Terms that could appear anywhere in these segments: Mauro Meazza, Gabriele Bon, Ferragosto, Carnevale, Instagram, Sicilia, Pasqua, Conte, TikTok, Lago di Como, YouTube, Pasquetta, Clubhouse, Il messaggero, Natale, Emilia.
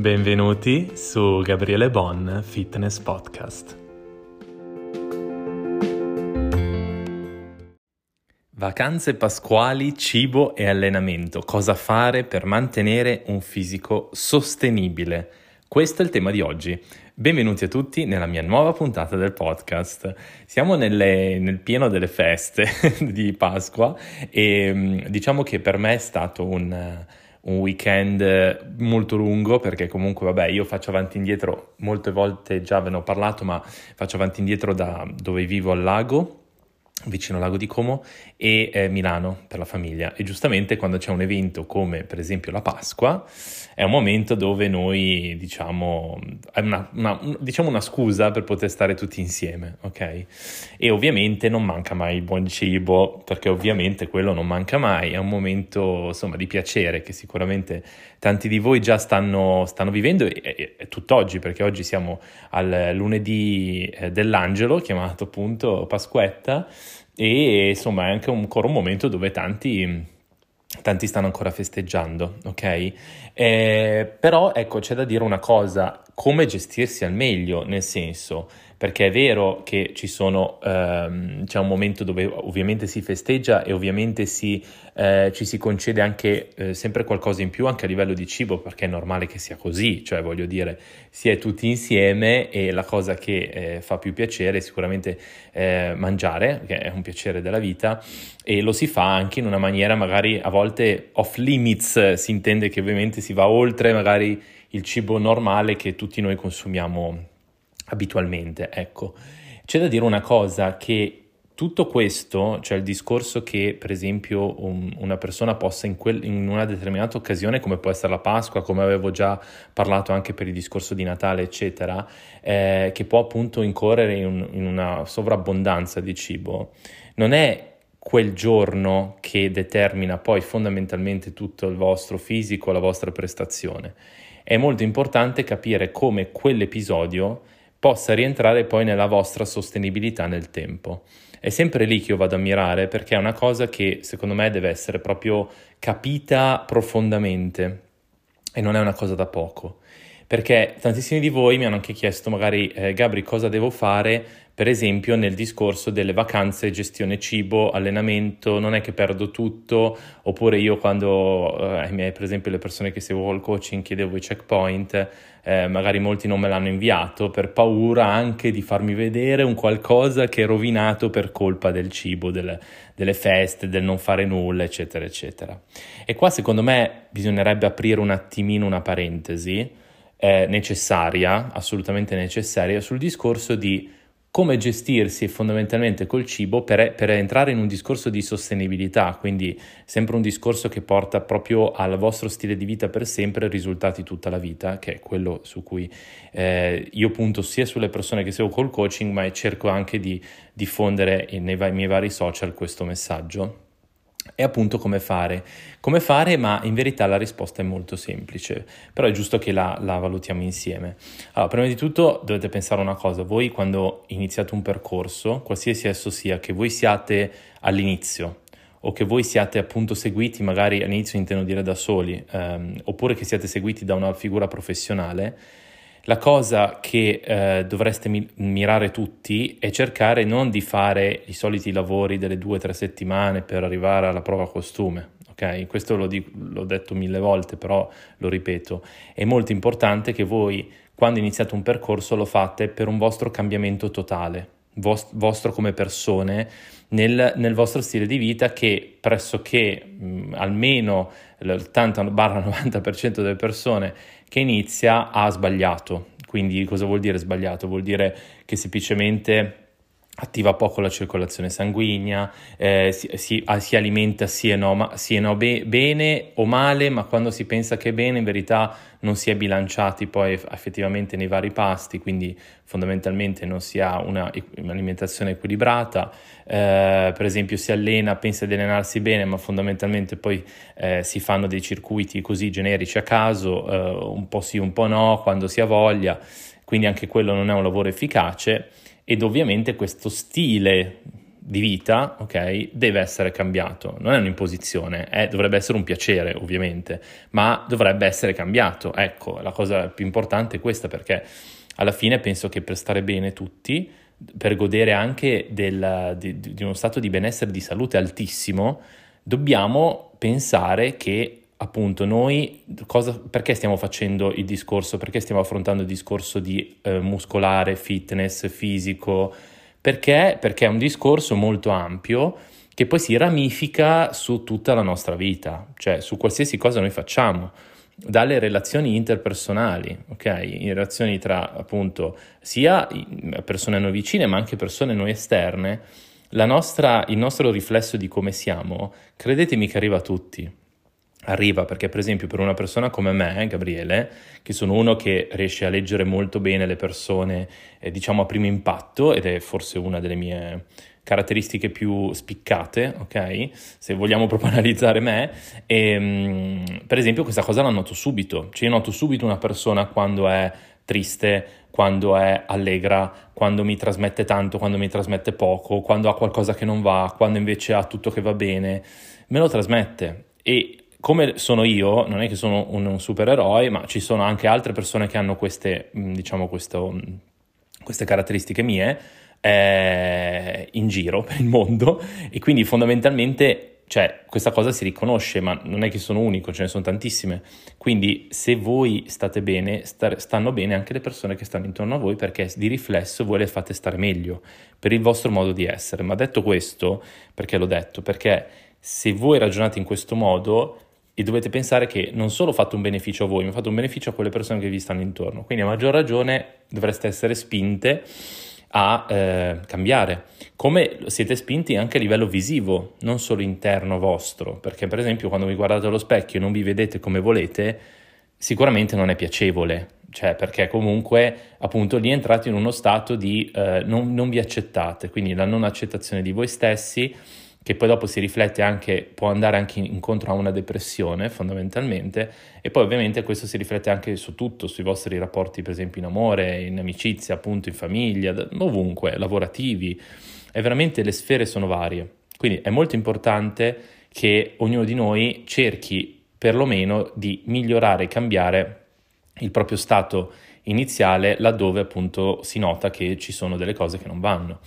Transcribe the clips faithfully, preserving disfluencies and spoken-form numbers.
Benvenuti su Gabriele Bon Fitness Podcast. Vacanze pasquali, cibo e allenamento. Cosa fare per mantenere un fisico sostenibile? Questo è il tema di oggi. Benvenuti a tutti nella mia nuova puntata del podcast. Siamo nelle, nel pieno delle feste di Pasqua e diciamo che per me è stato un... un weekend molto lungo, perché comunque vabbè io faccio avanti e indietro, molte volte già ve ne ho parlato, ma faccio avanti e indietro da dove vivo al lago, vicino al Lago di Como, e eh, Milano per la famiglia, e giustamente quando c'è un evento come per esempio la Pasqua è un momento dove noi diciamo è una, una, un, diciamo una scusa per poter stare tutti insieme, ok? E ovviamente non manca mai il buon cibo, perché ovviamente quello non manca mai, è un momento insomma di piacere che sicuramente tanti di voi già stanno, stanno vivendo e, e, e tutt'oggi, perché oggi siamo al lunedì eh, dell'angelo, chiamato appunto Pasquetta, e insomma è anche ancora un momento dove tanti, tanti stanno ancora festeggiando, ok? Eh, però ecco, c'è da dire una cosa, come gestirsi al meglio, nel senso, perché è vero che ci sono, ehm, c'è un momento dove ovviamente si festeggia e ovviamente si, eh, ci si concede anche eh, sempre qualcosa in più anche a livello di cibo, perché è normale che sia così, cioè voglio dire, si è tutti insieme e la cosa che eh, fa più piacere è sicuramente eh, mangiare, che è un piacere della vita, e lo si fa anche in una maniera magari a volte off limits, si intende che ovviamente si va oltre magari il cibo normale che tutti noi consumiamo abitualmente, ecco. C'è da dire una cosa, che tutto questo, cioè il discorso che per esempio un, una persona possa in, quel, in una determinata occasione, come può essere la Pasqua, come avevo già parlato anche per il discorso di Natale eccetera, eh, che può appunto incorrere in, un, in una sovrabbondanza di cibo, non è quel giorno che determina poi fondamentalmente tutto il vostro fisico, la vostra prestazione. È molto importante capire come quell'episodio possa rientrare poi nella vostra sostenibilità nel tempo. È sempre lì che io vado a mirare, perché è una cosa che secondo me deve essere proprio capita profondamente e non è una cosa da poco. Perché tantissimi di voi mi hanno anche chiesto magari, eh, Gabri, cosa devo fare per esempio nel discorso delle vacanze, gestione cibo, allenamento, non è che perdo tutto, oppure io quando, eh, per esempio le persone che seguo il coaching, chiedevo i checkpoint, eh, magari molti non me l'hanno inviato per paura anche di farmi vedere un qualcosa che è rovinato per colpa del cibo, del, delle feste, del non fare nulla, eccetera, eccetera. E qua secondo me bisognerebbe aprire un attimino una parentesi, Eh, necessaria, assolutamente necessaria, sul discorso di come gestirsi fondamentalmente col cibo per, per entrare in un discorso di sostenibilità, quindi sempre un discorso che porta proprio al vostro stile di vita per sempre, risultati tutta la vita, che è quello su cui eh, io punto sia sulle persone che seguo col coaching, ma cerco anche di diffondere nei, nei miei vari social questo messaggio. E appunto come fare, come fare, ma in verità la risposta è molto semplice, però è giusto che la, la valutiamo insieme. Allora, prima di tutto dovete pensare una cosa, voi quando iniziate un percorso, qualsiasi esso sia, che voi siate all'inizio o che voi siate appunto seguiti, magari all'inizio intendo dire da soli, ehm, oppure che siate seguiti da una figura professionale, la cosa che eh, dovreste mi- mirare tutti è cercare non di fare i soliti lavori delle due o tre settimane per arrivare alla prova costume, ok? Questo lo dico, l'ho detto mille volte, però lo ripeto. È molto importante che voi, quando iniziate un percorso, lo fate per un vostro cambiamento totale, vost- vostro come persone, nel, nel vostro stile di vita, che pressoché mh, almeno l'ottanta-novanta per cento delle persone che inizia ha sbagliato. Quindi cosa vuol dire sbagliato? Vuol dire che semplicemente attiva poco la circolazione sanguigna, eh, si, si, si alimenta sì e no, ma, sì e no be, bene o male, ma quando si pensa che è bene in verità non si è bilanciati poi effettivamente nei vari pasti, quindi fondamentalmente non si ha una, un'alimentazione equilibrata, eh, per esempio si allena, pensa di allenarsi bene, ma fondamentalmente poi eh, si fanno dei circuiti così generici a caso, eh, un po' sì, un po' no, quando si ha voglia, quindi anche quello non è un lavoro efficace. Ed ovviamente questo stile di vita, ok, deve essere cambiato. Non è un'imposizione, è, dovrebbe essere un piacere ovviamente, ma dovrebbe essere cambiato. Ecco, la cosa più importante è questa, perché alla fine penso che per stare bene tutti, per godere anche del, di, di uno stato di benessere e di salute altissimo, dobbiamo pensare che appunto noi cosa, perché stiamo facendo il discorso, perché stiamo affrontando il discorso di eh, muscolare, fitness, fisico, perché? Perché è un discorso molto ampio che poi si ramifica su tutta la nostra vita, cioè su qualsiasi cosa noi facciamo, dalle relazioni interpersonali, ok? In relazioni tra appunto sia persone a noi vicine ma anche persone a noi esterne, la nostra, il nostro riflesso di come siamo, credetemi che arriva a tutti. Arriva perché per esempio per una persona come me, Gabriele, che sono uno che riesce a leggere molto bene le persone, eh, diciamo a primo impatto, ed è forse una delle mie caratteristiche più spiccate, ok? Se vogliamo proprio analizzare me, e, mh, per esempio questa cosa la noto subito, cioè io noto subito una persona quando è triste, quando è allegra, quando mi trasmette tanto, quando mi trasmette poco, quando ha qualcosa che non va, quando invece ha tutto che va bene, me lo trasmette. E come sono io, non è che sono un, un supereroe, ma ci sono anche altre persone che hanno queste, diciamo, questo, queste caratteristiche mie eh, in giro per il mondo, e quindi fondamentalmente, cioè, questa cosa si riconosce, ma non è che sono unico, ce ne sono tantissime. Quindi se voi state bene, sta, stanno bene anche le persone che stanno intorno a voi, perché di riflesso voi le fate stare meglio per il vostro modo di essere. Ma detto questo, perché l'ho detto? Perché se voi ragionate in questo modo, e dovete pensare che non solo fate un beneficio a voi, ma fate un beneficio a quelle persone che vi stanno intorno. Quindi a maggior ragione dovreste essere spinte a eh, cambiare. Come siete spinti anche a livello visivo, non solo interno vostro. Perché per esempio quando vi guardate allo specchio e non vi vedete come volete, sicuramente non è piacevole. Cioè perché comunque appunto lì entrate in uno stato di eh, non, non vi accettate. Quindi la non accettazione di voi stessi, che poi dopo si riflette anche, può andare anche incontro a una depressione fondamentalmente, e poi ovviamente questo si riflette anche su tutto, sui vostri rapporti per esempio in amore, in amicizia, appunto in famiglia, ovunque, lavorativi, e veramente le sfere sono varie. Quindi è molto importante che ognuno di noi cerchi perlomeno di migliorare e cambiare il proprio stato iniziale laddove appunto si nota che ci sono delle cose che non vanno.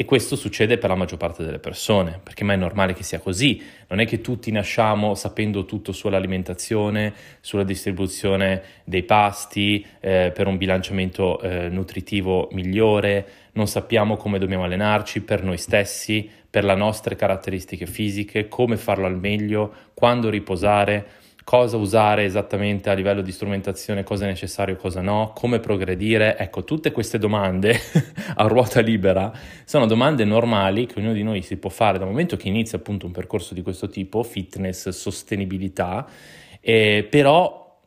E questo succede per la maggior parte delle persone, perché ma è normale che sia così. Non è che tutti nasciamo sapendo tutto sull'alimentazione, sulla distribuzione dei pasti, eh, per un bilanciamento eh, nutritivo migliore. Non sappiamo come dobbiamo allenarci per noi stessi, per le nostre caratteristiche fisiche, come farlo al meglio, quando riposare, cosa usare esattamente a livello di strumentazione, cosa è necessario, cosa no, come progredire. Ecco, tutte queste domande a ruota libera sono domande normali che ognuno di noi si può fare dal momento che inizia appunto un percorso di questo tipo, fitness, sostenibilità, eh, però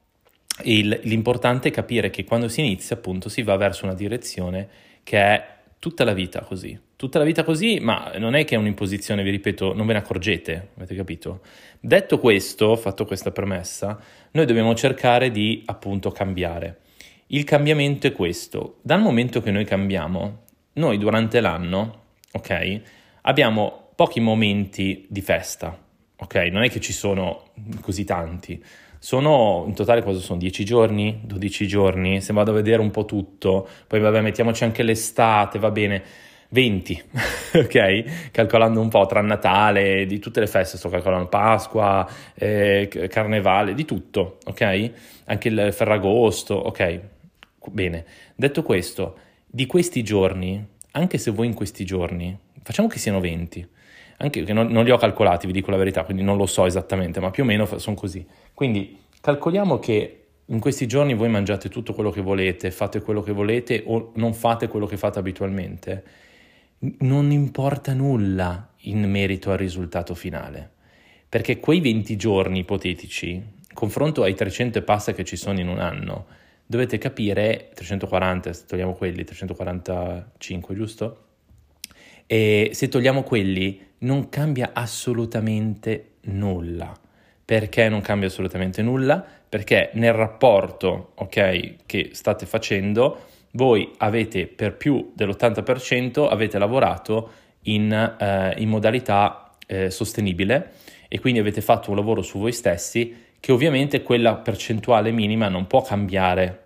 il, l'importante è capire che quando si inizia appunto si va verso una direzione che è tutta la vita così, tutta la vita così, ma non è che è un'imposizione, vi ripeto, non ve ne accorgete, avete capito? Detto questo, fatto questa premessa, noi dobbiamo cercare di appunto cambiare. Il cambiamento è questo: dal momento che noi cambiamo, noi durante l'anno, ok, abbiamo pochi momenti di festa, ok? Non è che ci sono così tanti. Sono in totale cosa sono dieci giorni, dodici giorni, se vado a vedere un po' tutto, poi vabbè mettiamoci anche l'estate, va bene, venti, ok? Calcolando un po' tra Natale, di tutte le feste, sto calcolando Pasqua, eh, Carnevale, di tutto, ok? Anche il Ferragosto, ok? Bene, detto questo, di questi giorni, anche se voi in questi giorni, facciamo che siano venti, anche che non, non li ho calcolati, vi dico la verità, quindi non lo so esattamente, ma più o meno sono così. Quindi calcoliamo che in questi giorni voi mangiate tutto quello che volete, fate quello che volete o non fate quello che fate abitualmente. Non importa nulla in merito al risultato finale, perché quei venti giorni ipotetici, confronto ai trecento e passa che ci sono in un anno, dovete capire, trecentoquaranta, se togliamo quelli, trecentoquarantacinque, giusto? E se togliamo quelli non cambia assolutamente nulla. Perché non cambia assolutamente nulla? Perché nel rapporto, ok, che state facendo, voi avete per più dell'ottanta per cento avete lavorato in, eh, in modalità eh, sostenibile, e quindi avete fatto un lavoro su voi stessi, che ovviamente quella percentuale minima non può cambiare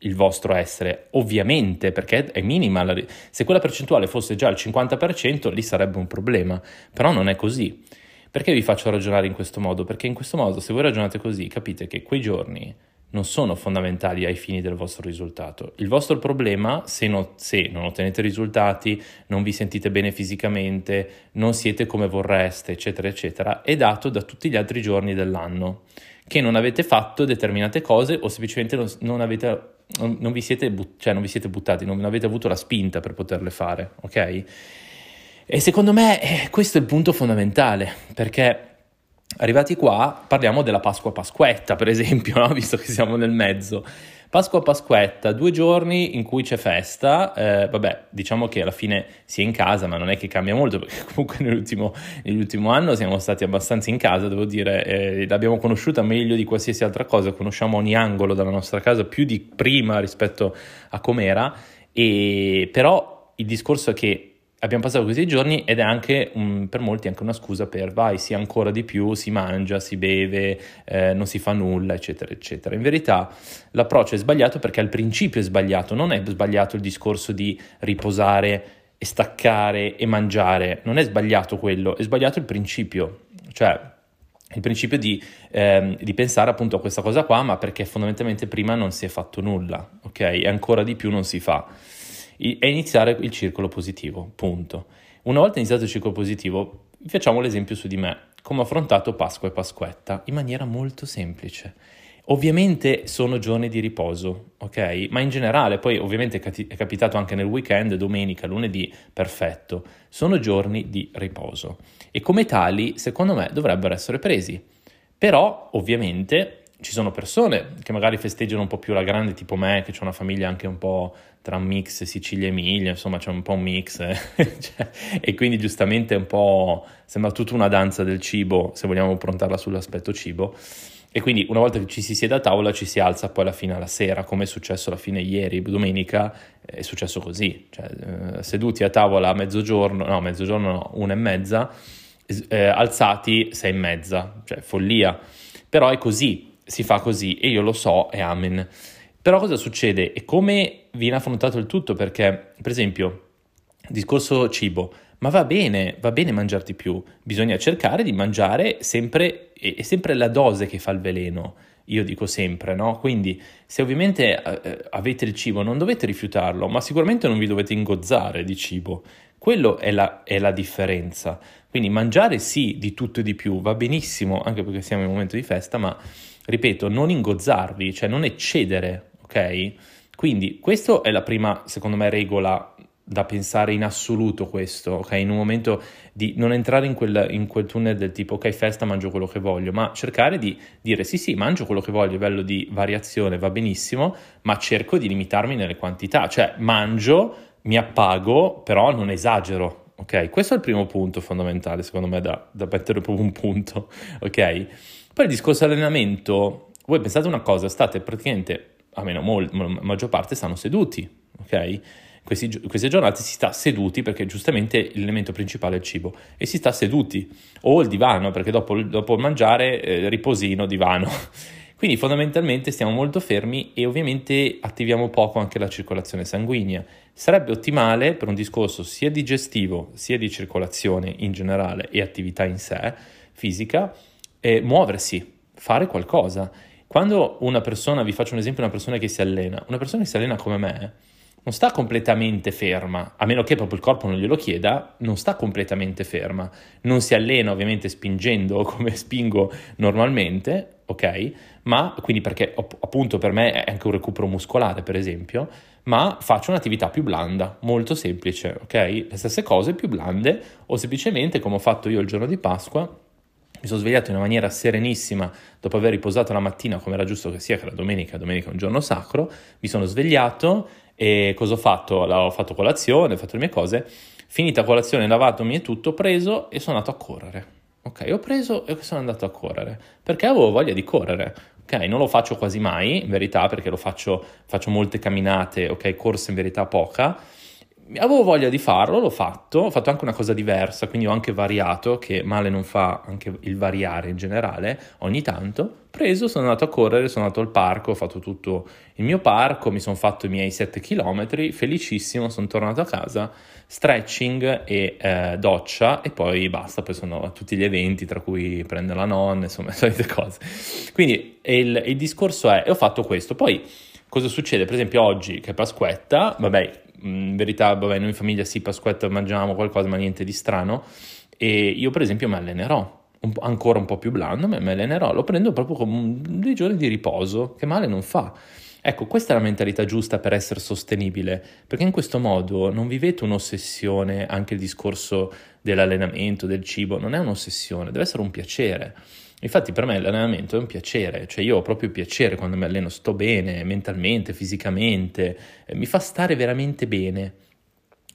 il vostro essere, ovviamente, perché è minima. La... se quella percentuale fosse già il cinquanta per cento lì sarebbe un problema, però non è così. Perché vi faccio ragionare in questo modo? Perché in questo modo, se voi ragionate così, capite che quei giorni non sono fondamentali ai fini del vostro risultato. Il vostro problema, se, no, se non ottenete risultati, non vi sentite bene fisicamente, non siete come vorreste, eccetera, eccetera, è dato da tutti gli altri giorni dell'anno, che non avete fatto determinate cose, o semplicemente non, non avete... non vi siete, but- cioè non vi siete buttati, non avete avuto la spinta per poterle fare, ok? E secondo me eh, questo è il punto fondamentale, perché arrivati qua parliamo della Pasqua Pasquetta, per esempio, no? Visto che siamo nel mezzo. Pasqua Pasquetta, due giorni in cui c'è festa, eh, vabbè, diciamo che alla fine si è in casa, ma non è che cambia molto, perché comunque nell'ultimo, nell'ultimo anno siamo stati abbastanza in casa, devo dire, eh, l'abbiamo conosciuta meglio di qualsiasi altra cosa, conosciamo ogni angolo della nostra casa, più di prima rispetto a com'era, e, però il discorso è che abbiamo passato questi giorni ed è anche um, per molti anche una scusa per vai, si ancora di più, si mangia, si beve, eh, non si fa nulla, eccetera, eccetera. In verità l'approccio è sbagliato, perché al principio è sbagliato. Non è sbagliato il discorso di riposare e staccare e mangiare, non è sbagliato quello, è sbagliato il principio, cioè... il principio di, ehm, di pensare appunto a questa cosa qua, ma perché fondamentalmente prima non si è fatto nulla, ok? E ancora di più non si fa. I- è iniziare il circolo positivo, punto. Una volta iniziato il circolo positivo, facciamo l'esempio su di me, come ho affrontato Pasqua e Pasquetta, in maniera molto semplice. Ovviamente sono giorni di riposo, ok? Ma in generale, poi ovviamente è capitato anche nel weekend, domenica, lunedì, perfetto. Sono giorni di riposo e come tali, secondo me, dovrebbero essere presi. Però, ovviamente, ci sono persone che magari festeggiano un po' più la grande, tipo me, che c'ho una famiglia anche un po' tra mix Sicilia e Emilia, insomma c'è un po' un mix, eh? Cioè, e quindi giustamente un po' sembra tutta una danza del cibo, se vogliamo prontarla sull'aspetto cibo. E quindi una volta che ci si siede a tavola ci si alza poi alla fine alla sera, come è successo alla fine ieri, domenica, è successo così. Cioè, eh, seduti a tavola a mezzogiorno, no mezzogiorno no, una e mezza, eh, alzati sei e mezza, cioè follia. Però è così, si fa così e io lo so e amen. Però cosa succede e come viene affrontato il tutto? Perché per esempio, discorso cibo, ma va bene, va bene mangiarti più, bisogna cercare di mangiare sempre, è sempre la dose che fa il veleno, io dico sempre, no? Quindi se ovviamente eh, avete il cibo non dovete rifiutarlo, ma sicuramente non vi dovete ingozzare di cibo, quello è la, è la differenza. Quindi mangiare sì di tutto e di più, va benissimo, anche perché siamo in un momento di festa, ma ripeto, non ingozzarvi, cioè non eccedere, ok? Quindi questa è la prima, secondo me, regola da pensare in assoluto, questo, ok? In un momento di non entrare in quel, in quel tunnel del tipo ok festa mangio quello che voglio, ma cercare di dire sì sì mangio quello che voglio a livello di variazione, va benissimo, ma cerco di limitarmi nelle quantità, cioè mangio, mi appago, però non esagero, ok? Questo è il primo punto fondamentale secondo me da, da mettere proprio un punto, ok? Poi il discorso allenamento, voi pensate una cosa, state praticamente, almeno mol, la maggior parte stanno seduti, ok? Questi, queste giornate si sta seduti perché giustamente l'elemento principale è il cibo e si sta seduti, o il divano, perché dopo, dopo mangiare eh, riposino, divano. Quindi fondamentalmente stiamo molto fermi e ovviamente attiviamo poco anche la circolazione sanguigna. Sarebbe ottimale per un discorso sia digestivo sia di circolazione in generale e attività in sé, fisica, eh, muoversi, fare qualcosa. Quando una persona, vi faccio un esempio, una persona che si allena, una persona che si allena come me, non sta completamente ferma, a meno che proprio il corpo non glielo chieda, non sta completamente ferma, non si allena ovviamente spingendo come spingo normalmente, ok? Ma quindi perché appunto per me è anche un recupero muscolare per esempio, ma faccio un'attività più blanda, molto semplice, ok? Le stesse cose più blande, o semplicemente come ho fatto io il giorno di Pasqua, mi sono svegliato in una maniera serenissima dopo aver riposato la mattina, come era giusto che sia, che la domenica, domenica è un giorno sacro, mi sono svegliato e cosa ho fatto? Ho fatto colazione, ho fatto le mie cose, finita colazione, lavatomi e tutto, ho preso e sono andato a correre, ok? Ho preso e sono andato a correre, perché avevo voglia di correre, ok? Non lo faccio quasi mai, in verità, perché lo faccio, faccio molte camminate, ok? Corse in verità poca, avevo voglia di farlo, l'ho fatto, ho fatto anche una cosa diversa, quindi ho anche variato, che male non fa anche il variare in generale, ogni tanto, preso, sono andato a correre, sono andato al parco, ho fatto tutto il mio parco, mi sono fatto i miei sette chilometri, felicissimo, sono tornato a casa, stretching e eh, doccia e poi basta, poi sono a tutti gli eventi, tra cui prendere la nonna, insomma, le solite cose. Quindi il, il discorso è, e ho fatto questo, poi cosa succede? Per esempio oggi che è Pasquetta, vabbè, in verità, vabbè, noi in famiglia sì, Pasquetta mangiamo qualcosa, ma niente di strano. E io, per esempio, mi allenerò un po', ancora un po' più blando, ma mi allenerò. Lo prendo proprio come un, dei giorni di riposo, che male non fa. Ecco, questa è la mentalità giusta per essere sostenibile, perché in questo modo non vivete un'ossessione. Anche il discorso dell'allenamento, del cibo, non è un'ossessione, deve essere un piacere. Infatti per me l'allenamento è un piacere, cioè io ho proprio piacere quando mi alleno, sto bene mentalmente, fisicamente, mi fa stare veramente bene.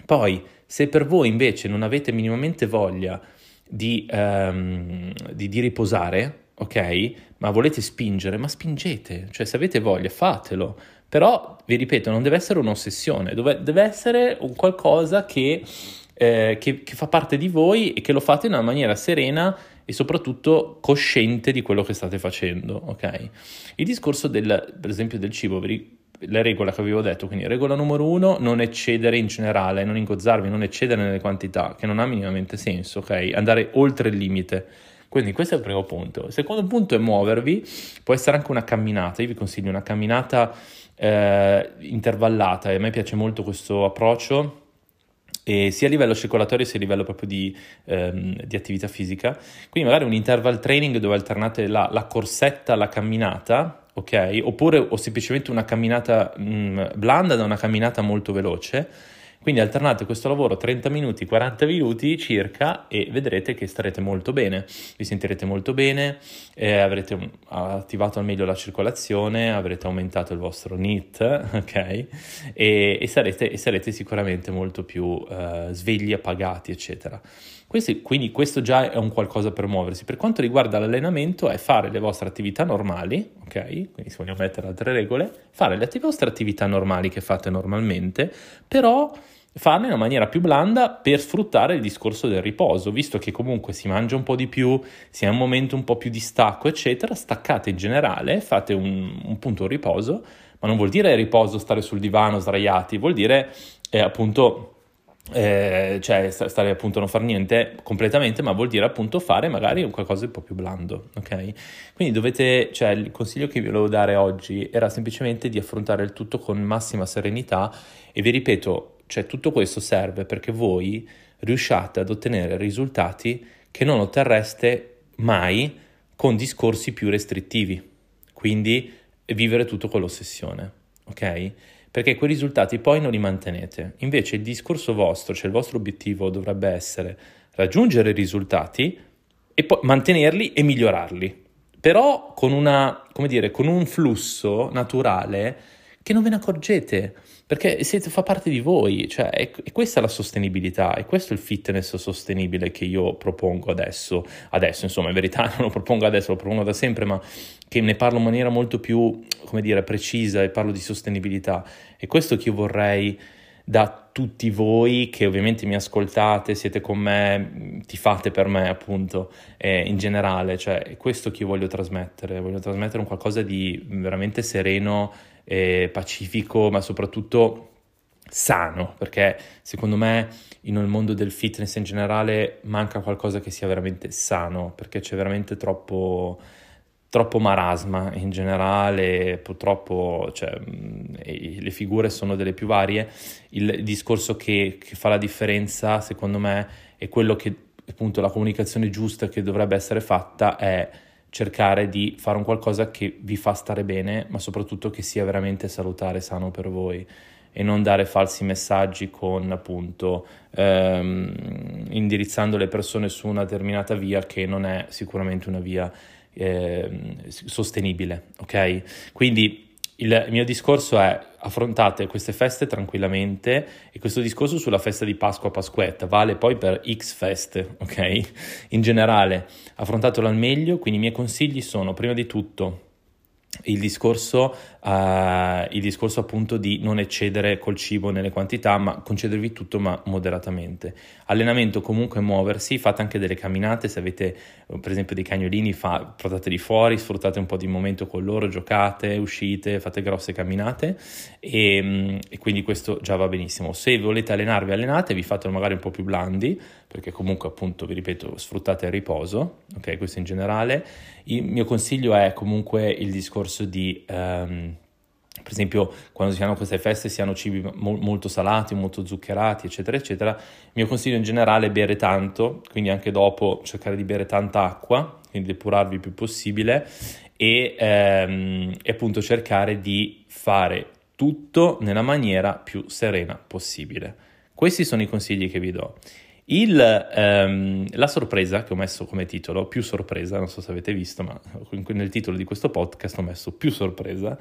Poi se per voi invece non avete minimamente voglia di, um, di, di riposare, ok? Ma volete spingere, ma spingete, cioè se avete voglia fatelo, però vi ripeto non deve essere un'ossessione, deve, deve essere un qualcosa che, eh, che, che fa parte di voi e che lo fate in una maniera serena e soprattutto cosciente di quello che state facendo, ok? Il discorso del, per esempio, del cibo, la regola che avevo detto, quindi regola numero uno, non eccedere in generale, non ingozzarvi, non eccedere nelle quantità, che non ha minimamente senso, ok? Andare oltre il limite. Quindi questo è il primo punto. Il secondo punto è muovervi, può essere anche una camminata, io vi consiglio una camminata eh, intervallata, e a me piace molto questo approccio, e sia a livello circolatorio sia a livello proprio di, ehm, di attività fisica, quindi magari un interval training dove alternate la, la corsetta alla camminata, ok? Oppure o semplicemente una camminata mh, blanda da una camminata molto veloce, quindi alternate questo lavoro trenta minuti, quaranta minuti circa e vedrete che starete molto bene, vi sentirete molto bene, eh, avrete un, attivato al meglio la circolazione, avrete aumentato il vostro N I T, ok? E, e, sarete, e sarete sicuramente molto più eh, svegli, appagati, eccetera. Questi, quindi questo già è un qualcosa per muoversi. Per quanto riguarda l'allenamento è fare le vostre attività normali, ok? Quindi se vogliamo mettere altre regole, fare le vostre attività normali che fate normalmente, però farne in una maniera più blanda per sfruttare il discorso del riposo, visto che comunque si mangia un po' di più, si ha un momento un po' più di stacco, eccetera, staccate in generale, fate un, un punto riposo, ma non vuol dire riposo stare sul divano sdraiati, vuol dire eh, appunto eh, cioè stare appunto a non far niente completamente, ma vuol dire appunto fare magari un qualcosa di un po' più blando, ok? Quindi dovete, cioè il consiglio che vi volevo dare oggi era semplicemente di affrontare il tutto con massima serenità e vi ripeto, cioè tutto questo serve perché voi riusciate ad ottenere risultati che non otterreste mai con discorsi più restrittivi, quindi vivere tutto con l'ossessione, ok? Perché quei risultati poi non li mantenete, invece il discorso vostro, cioè il vostro obiettivo dovrebbe essere raggiungere i risultati e poi mantenerli e migliorarli, però con una, come dire, con un flusso naturale che non ve ne accorgete, perché siete, fa parte di voi, cioè è, è questa la sostenibilità, è questo il fitness sostenibile che io propongo adesso, adesso insomma in verità non lo propongo adesso, lo propongo da sempre, ma che ne parlo in maniera molto più, come dire, precisa e parlo di sostenibilità, è questo che io vorrei da tutti voi che ovviamente mi ascoltate, siete con me, tifate per me appunto, eh, in generale, cioè è questo che io voglio trasmettere, voglio trasmettere un qualcosa di veramente sereno, e pacifico, ma soprattutto sano, perché secondo me in il mondo del fitness in generale manca qualcosa che sia veramente sano, perché c'è veramente troppo troppo marasma in generale, purtroppo cioè, le figure sono delle più varie, il discorso che, che fa la differenza secondo me è quello che appunto la comunicazione giusta che dovrebbe essere fatta è cercare di fare un qualcosa che vi fa stare bene, ma soprattutto che sia veramente salutare, sano per voi e non dare falsi messaggi con appunto ehm, indirizzando le persone su una determinata via che non è sicuramente una via ehm, sostenibile, ok? Quindi il mio discorso è affrontate queste feste tranquillamente e questo discorso sulla festa di Pasqua Pasquetta vale poi per X feste, ok? In generale affrontatelo al meglio, quindi i miei consigli sono prima di tutto il discorso, eh, il discorso appunto di non eccedere col cibo nelle quantità, ma concedervi tutto ma moderatamente. Allenamento comunque, muoversi, fate anche delle camminate, se avete per esempio dei cagnolini fa, portateli fuori, sfruttate un po' di momento con loro, giocate, uscite, fate grosse camminate e, e quindi questo già va benissimo. Se volete allenarvi, allenatevi, fatelo magari un po' più blandi, perché comunque appunto vi ripeto sfruttate il riposo, ok, questo in generale. Il mio consiglio è comunque il discorso di ehm, per esempio quando si hanno queste feste si hanno cibi mo- molto salati, molto zuccherati, eccetera eccetera. Il mio consiglio in generale è bere tanto, quindi anche dopo cercare di bere tanta acqua, quindi depurarvi il più possibile e, ehm, e appunto cercare di fare tutto nella maniera più serena possibile. Questi sono i consigli che vi do. Il, ehm, la sorpresa che ho messo come titolo, più sorpresa, non so se avete visto, ma nel titolo di questo podcast ho messo più sorpresa.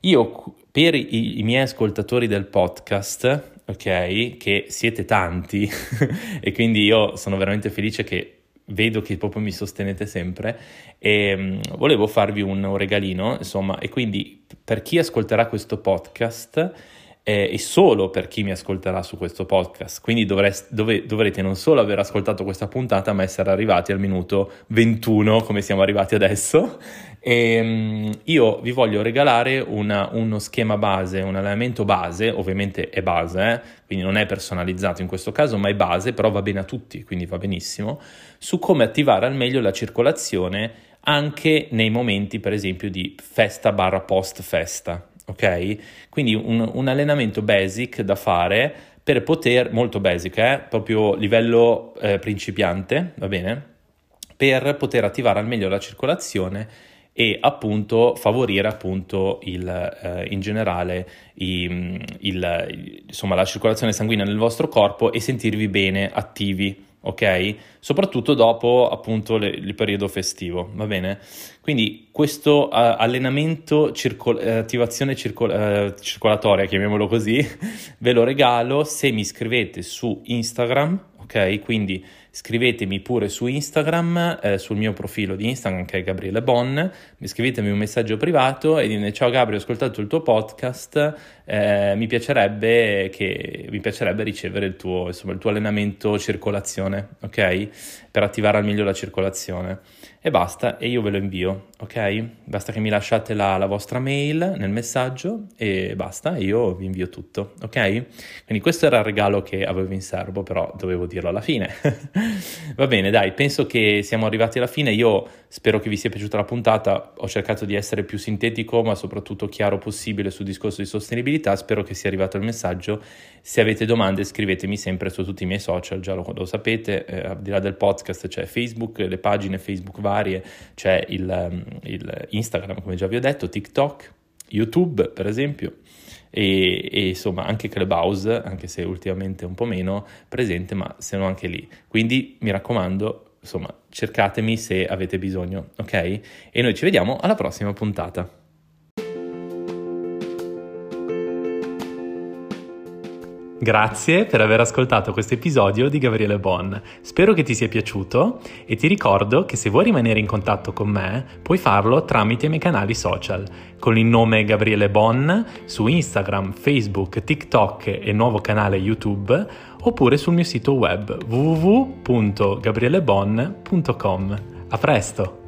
Io per i, i miei ascoltatori del podcast, ok, che siete tanti e quindi io sono veramente felice che vedo che proprio mi sostenete sempre e um, volevo farvi un regalino, insomma, e quindi per chi ascolterà questo podcast e solo per chi mi ascolterà su questo podcast, quindi dovreste, dove, dovrete non solo aver ascoltato questa puntata ma essere arrivati al minuto ventuno come siamo arrivati adesso, e, um, io vi voglio regalare una, uno schema base, un allenamento base, ovviamente è base, eh? Quindi non è personalizzato in questo caso ma è base, però va bene a tutti, quindi va benissimo, su come attivare al meglio la circolazione anche nei momenti per esempio di festa barra post festa. Ok? Quindi un, un allenamento basic da fare per poter, molto basic, eh? Proprio livello eh, principiante, va bene? Per poter attivare al meglio la circolazione e appunto favorire appunto il, eh, in generale i, il, insomma, la circolazione sanguigna nel vostro corpo e sentirvi bene, attivi. Ok? Soprattutto dopo appunto le, il periodo festivo, va bene? Quindi questo uh, allenamento, circo, eh, attivazione circo, eh, circolatoria, chiamiamolo così, ve lo regalo se mi scrivete su Instagram, ok? Quindi scrivetemi pure su Instagram, eh, sul mio profilo di Instagram che è Gabriele Bon, mi scrivetemi un messaggio privato e dite: ciao Gabriele, ho ascoltato il tuo podcast, eh, mi piacerebbe che mi piacerebbe ricevere il tuo, insomma, il tuo allenamento circolazione, ok? Per attivare al meglio la circolazione. E basta, e io ve lo invio, ok? Basta che mi lasciate la, la vostra mail nel messaggio e basta, io vi invio tutto, ok? Quindi questo era il regalo che avevo in serbo, però dovevo dirlo alla fine. Va bene, dai, penso che siamo arrivati alla fine, io spero che vi sia piaciuta la puntata, ho cercato di essere più sintetico ma soprattutto chiaro possibile sul discorso di sostenibilità, spero che sia arrivato il messaggio, se avete domande scrivetemi sempre su tutti i miei social, già lo, lo sapete, eh, al di là del podcast c'è Facebook, le pagine Facebook varie, c'è il, il Instagram come già vi ho detto, TikTok, YouTube per esempio. E, e insomma anche Clubhouse, anche se ultimamente un po' meno presente, ma se no anche lì. Quindi mi raccomando, insomma, cercatemi se avete bisogno, ok? E noi ci vediamo alla prossima puntata. Grazie per aver ascoltato questo episodio di Gabriele Bon. Spero che ti sia piaciuto e ti ricordo che se vuoi rimanere in contatto con me puoi farlo tramite i miei canali social con il nome Gabriele Bon su Instagram, Facebook, TikTok e nuovo canale YouTube, oppure sul mio sito web w w w punto gabriele bon punto com. A presto!